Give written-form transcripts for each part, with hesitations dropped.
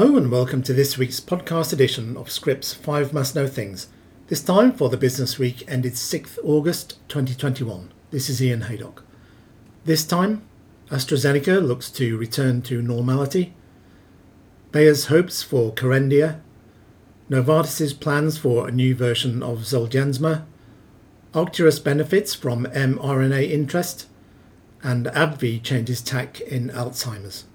Hello and welcome to this week's podcast edition of Scripps 5 Must Know Things, this time for the business week ended 6th August 2021. This is Ian Haydock. This time, AstraZeneca looks to return to normality, Bayer's hopes for Kerendia, Novartis' plans for a new version of Zolgensma, Arcturus benefits from mRNA interest, and AbbVie changes tack in Alzheimer's.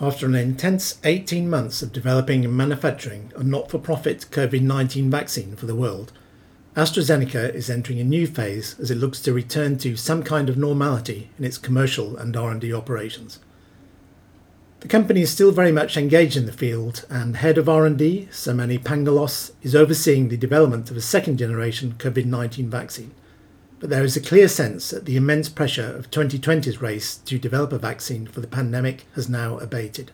After an intense 18 months of developing and manufacturing a not-for-profit COVID-19 vaccine for the world, AstraZeneca is entering a new phase as it looks to return to some kind of normality in its commercial and R&D operations. The company is still very much engaged in the field, and Head of R&D, Sermani Pangalos, is overseeing the development of a second-generation COVID-19 vaccine. But there is a clear sense that the immense pressure of 2020's race to develop a vaccine for the pandemic has now abated.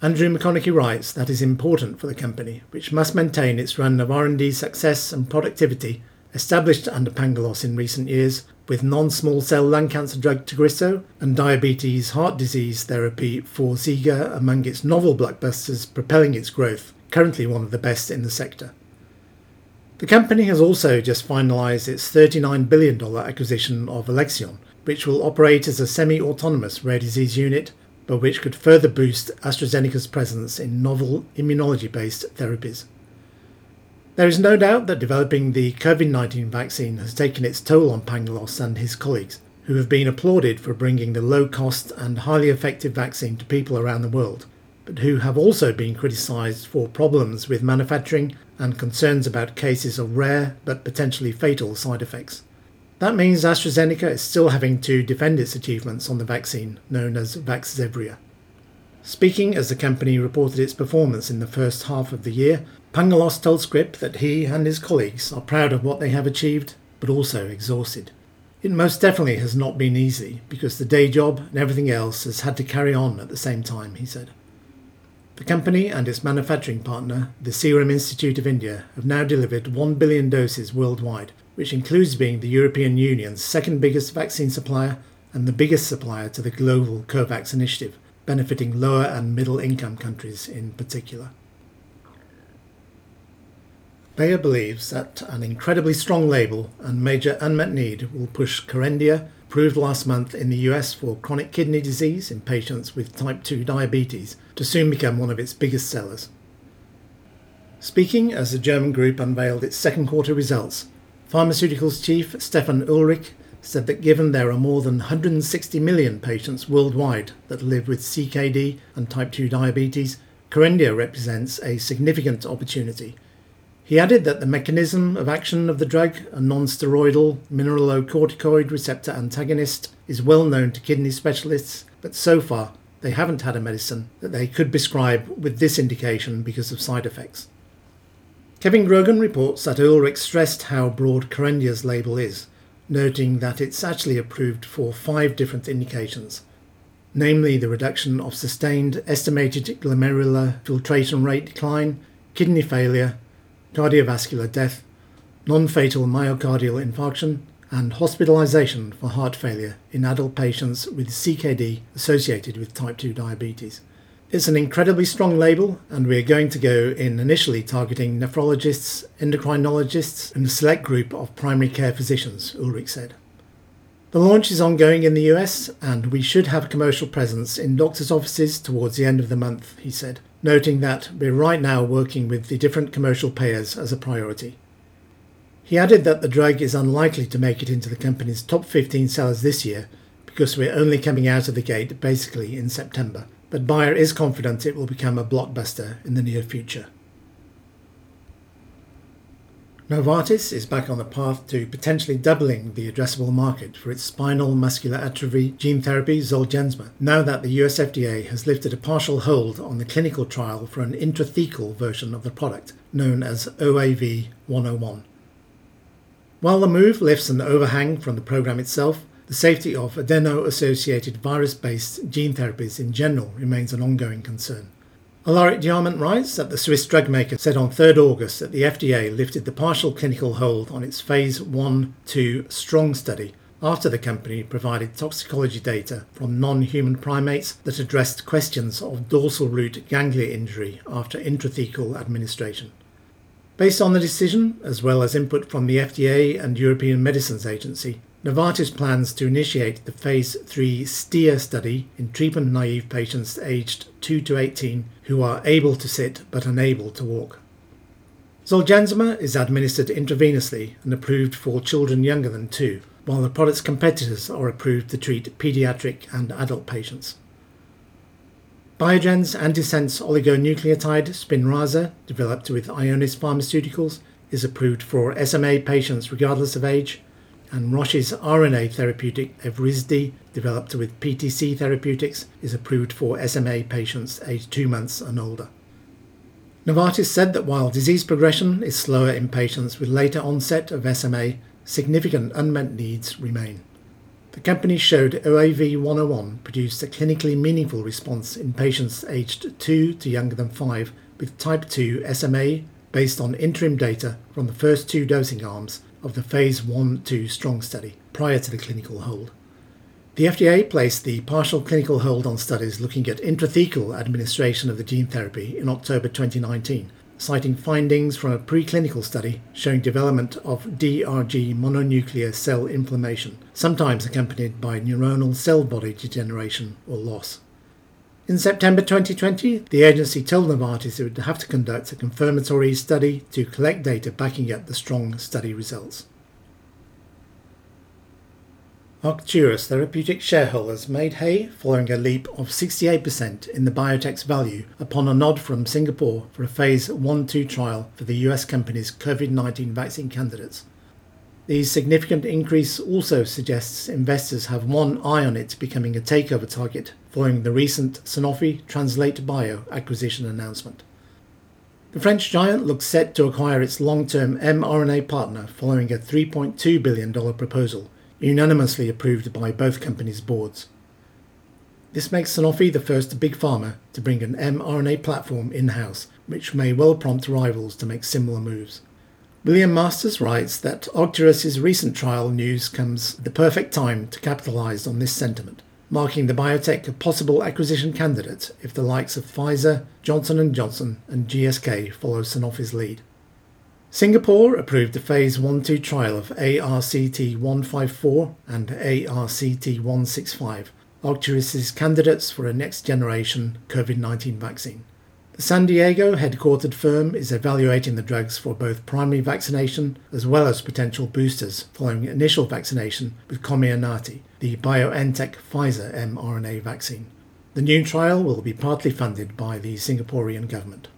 Andrew McConaughey writes that is important for the company, which must maintain its run of R&D success and productivity established under Pangalos in recent years, with non-small cell lung cancer drug Tagrisso and diabetes heart disease therapy Forxiga among its novel blockbusters propelling its growth, currently one of the best in the sector. The company has also just finalised its $39 billion acquisition of Alexion, which will operate as a semi-autonomous rare disease unit, but which could further boost AstraZeneca's presence in novel immunology-based therapies. There is no doubt that developing the COVID-19 vaccine has taken its toll on Pangalos and his colleagues, who have been applauded for bringing the low-cost and highly effective vaccine to people around the world, but who have also been criticised for problems with manufacturing and concerns about cases of rare but potentially fatal side effects. That means AstraZeneca is still having to defend its achievements on the vaccine known as Vaxzevria. Speaking as the company reported its performance in the first half of the year, Pangalos told Scrip that he and his colleagues are proud of what they have achieved, but also exhausted. It most definitely has not been easy, because the day job and everything else has had to carry on at the same time, he said. The company and its manufacturing partner, the Serum Institute of India, have now delivered 1 billion doses worldwide, which includes being the European Union's second biggest vaccine supplier and the biggest supplier to the global COVAX initiative, benefiting lower and middle income countries in particular. Bayer believes that an incredibly strong label and major unmet need will push Kerendia, approved last month in the US for chronic kidney disease in patients with type 2 diabetes, to soon become one of its biggest sellers. Speaking as the German group unveiled its second quarter results, Pharmaceuticals Chief Stefan Ulrich said that given there are more than 160 million patients worldwide that live with CKD and type 2 diabetes, Kerendia represents a significant opportunity. He added that the mechanism of action of the drug, a non-steroidal mineralocorticoid receptor antagonist, is well known to kidney specialists, but so far they haven't had a medicine that they could prescribe with this indication because of side effects. Kevin Grogan reports that Ulrich stressed how broad Kerendia's label is, noting that it's actually approved for 5 different indications, namely the reduction of sustained estimated glomerular filtration rate decline, kidney failure, cardiovascular death, non-fatal myocardial infarction, and hospitalization for heart failure in adult patients with CKD associated with type 2 diabetes. It's an incredibly strong label, and we're going to go in initially targeting nephrologists, endocrinologists, and a select group of primary care physicians, Ulrich said. The launch is ongoing in the US, and we should have a commercial presence in doctors' offices towards the end of the month, he said, noting that we're right now working with the different commercial payers as a priority. He added that the drug is unlikely to make it into the company's top 15 sellers this year because we're only coming out of the gate basically in September, but Bayer is confident it will become a blockbuster in the near future. Novartis is back on the path to potentially doubling the addressable market for its spinal muscular atrophy gene therapy Zolgensma, now that the US FDA has lifted a partial hold on the clinical trial for an intrathecal version of the product, known as OAV 101. While the move lifts an overhang from the program itself, the safety of adeno-associated virus-based gene therapies in general remains an ongoing concern. Alaric de Arment writes that the Swiss drug maker said on 3rd August that the FDA lifted the partial clinical hold on its Phase 1-2 STRONG study, after the company provided toxicology data from non-human primates that addressed questions of dorsal root ganglia injury after intrathecal administration. Based on the decision, as well as input from the FDA and European Medicines Agency, Novartis plans to initiate the Phase 3 STEIA study in treatment-naive patients aged 2 to 18 who are able to sit but unable to walk. Zolgensma is administered intravenously and approved for children younger than 2, while the product's competitors are approved to treat pediatric and adult patients. Biogen's antisense oligonucleotide Spinraza, developed with Ionis Pharmaceuticals, is approved for SMA patients regardless of age, and Roche's RNA therapeutic Evrysdi, developed with PTC Therapeutics, is approved for SMA patients aged 2 months and older. Novartis said that while disease progression is slower in patients with later onset of SMA, significant unmet needs remain. The company showed OAV 101 produced a clinically meaningful response in patients aged 2 to younger than 5 with type 2 SMA based on interim data from the first 2 dosing arms of the Phase 1-2 STRONG study prior to the clinical hold. The FDA placed the partial clinical hold on studies looking at intrathecal administration of the gene therapy in October 2019, citing findings from a preclinical study showing development of DRG mononuclear cell inflammation, sometimes accompanied by neuronal cell body degeneration or loss. In September 2020, the agency told Novartis it would have to conduct a confirmatory study to collect data backing up the STRONG study results. Arcturus Therapeutic shareholders made hay following a leap of 68% in the biotech's value upon a nod from Singapore for a Phase 1-2 trial for the US company's COVID-19 vaccine candidates. The significant increase also suggests investors have one eye on it becoming a takeover target following the recent Sanofi Translate Bio acquisition announcement. The French giant looks set to acquire its long-term mRNA partner following a $3.2 billion proposal, unanimously approved by both companies' boards. This makes Sanofi the first big pharma to bring an mRNA platform in-house, which may well prompt rivals to make similar moves. William Masters writes that Arcturus' recent trial news comes the perfect time to capitalise on this sentiment, marking the biotech a possible acquisition candidate if the likes of Pfizer, Johnson & Johnson and GSK follow Sanofi's lead. Singapore approved the Phase 1-2 trial of ARCT-154 and ARCT-165, Arcturus' candidates for a next-generation COVID-19 vaccine. The San Diego headquartered firm is evaluating the drugs for both primary vaccination as well as potential boosters following initial vaccination with Comirnaty, the BioNTech Pfizer mRNA vaccine. The new trial will be partly funded by the Singaporean government.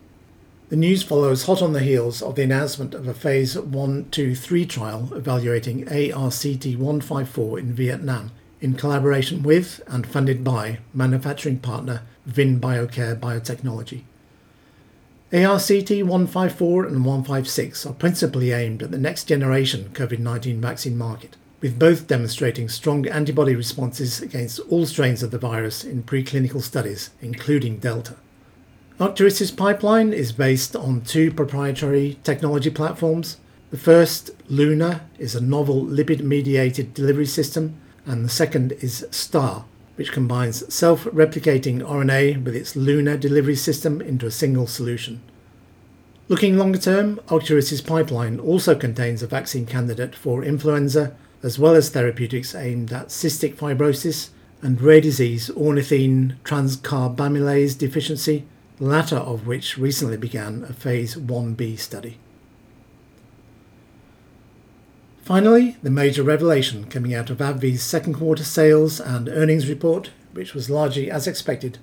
The news follows hot on the heels of the announcement of a Phase 1-2-3 trial evaluating ARCT-154 in Vietnam in collaboration with and funded by manufacturing partner VinBioCare Biotechnology. ARCT-154 and 156 are principally aimed at the next-generation COVID-19 vaccine market, with both demonstrating strong antibody responses against all strains of the virus in preclinical studies, including Delta. Arcturus' pipeline is based on 2 proprietary technology platforms. The first, Luna, is a novel lipid-mediated delivery system, and the second is Star, which combines self-replicating RNA with its Luna delivery system into a single solution. Looking longer term, Arcturus' pipeline also contains a vaccine candidate for influenza, as well as therapeutics aimed at cystic fibrosis and rare disease ornithine transcarbamylase deficiency, the latter of which recently began a Phase 1b study. Finally, the major revelation coming out of AbbVie's second quarter sales and earnings report, which was largely as expected,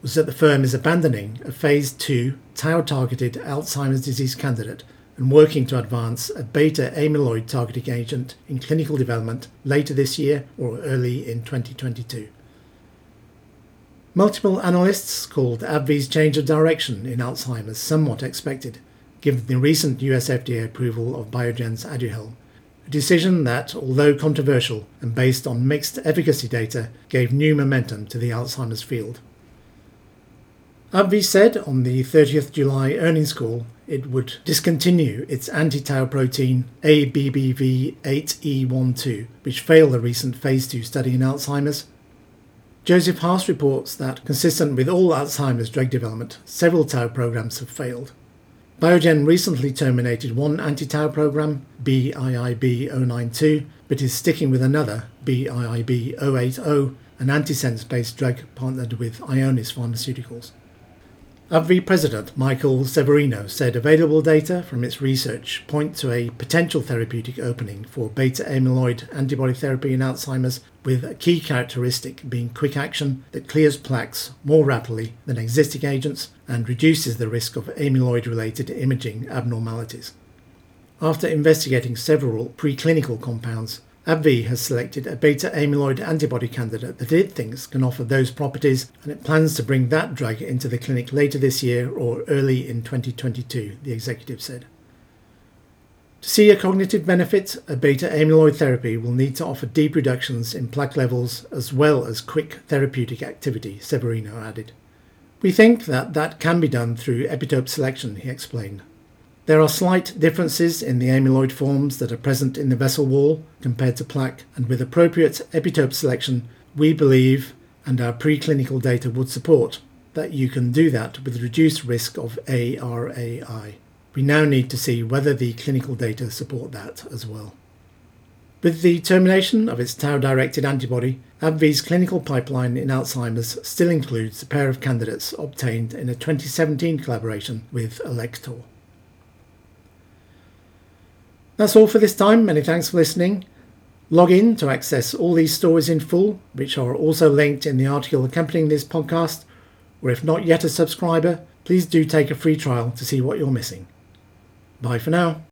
was that the firm is abandoning a Phase 2 tau-targeted Alzheimer's disease candidate and working to advance a beta-amyloid targeting agent in clinical development later this year or early in 2022. Multiple analysts called AbbVie's change of direction in Alzheimer's somewhat expected, given the recent US FDA approval of Biogen's Aduhelm, a decision that, although controversial and based on mixed efficacy data, gave new momentum to the Alzheimer's field. AbbVie said on the 30th July earnings call it would discontinue its anti-tau protein ABBV8E12, which failed a recent phase 2 study in Alzheimer's. Joseph Haas reports that, consistent with all Alzheimer's drug development, several tau programs have failed. Biogen recently terminated one anti-tau program, BIIB092, but is sticking with another, BIIB080, an antisense-based drug partnered with Ionis Pharmaceuticals. AbbVie President Michael Severino said available data from its research point to a potential therapeutic opening for beta-amyloid antibody therapy in Alzheimer's, with a key characteristic being quick action that clears plaques more rapidly than existing agents and reduces the risk of amyloid-related imaging abnormalities. After investigating several preclinical compounds, AbbVie has selected a beta-amyloid antibody candidate that it thinks can offer those properties, and it plans to bring that drug into the clinic later this year or early in 2022, the executive said. To see a cognitive benefit, a beta-amyloid therapy will need to offer deep reductions in plaque levels as well as quick therapeutic activity, Severino added. We think that can be done through epitope selection, he explained. There are slight differences in the amyloid forms that are present in the vessel wall compared to plaque, and with appropriate epitope selection, we believe, and our preclinical data would support, that you can do that with reduced risk of ARAI. We now need to see whether the clinical data support that as well. With the termination of its tau-directed antibody, AbbVie's clinical pipeline in Alzheimer's still includes a pair of candidates obtained in a 2017 collaboration with Alector. That's all for this time. Many thanks for listening. Log in to access all these stories in full, which are also linked in the article accompanying this podcast, or if not yet a subscriber, please do take a free trial to see what you're missing. Bye for now.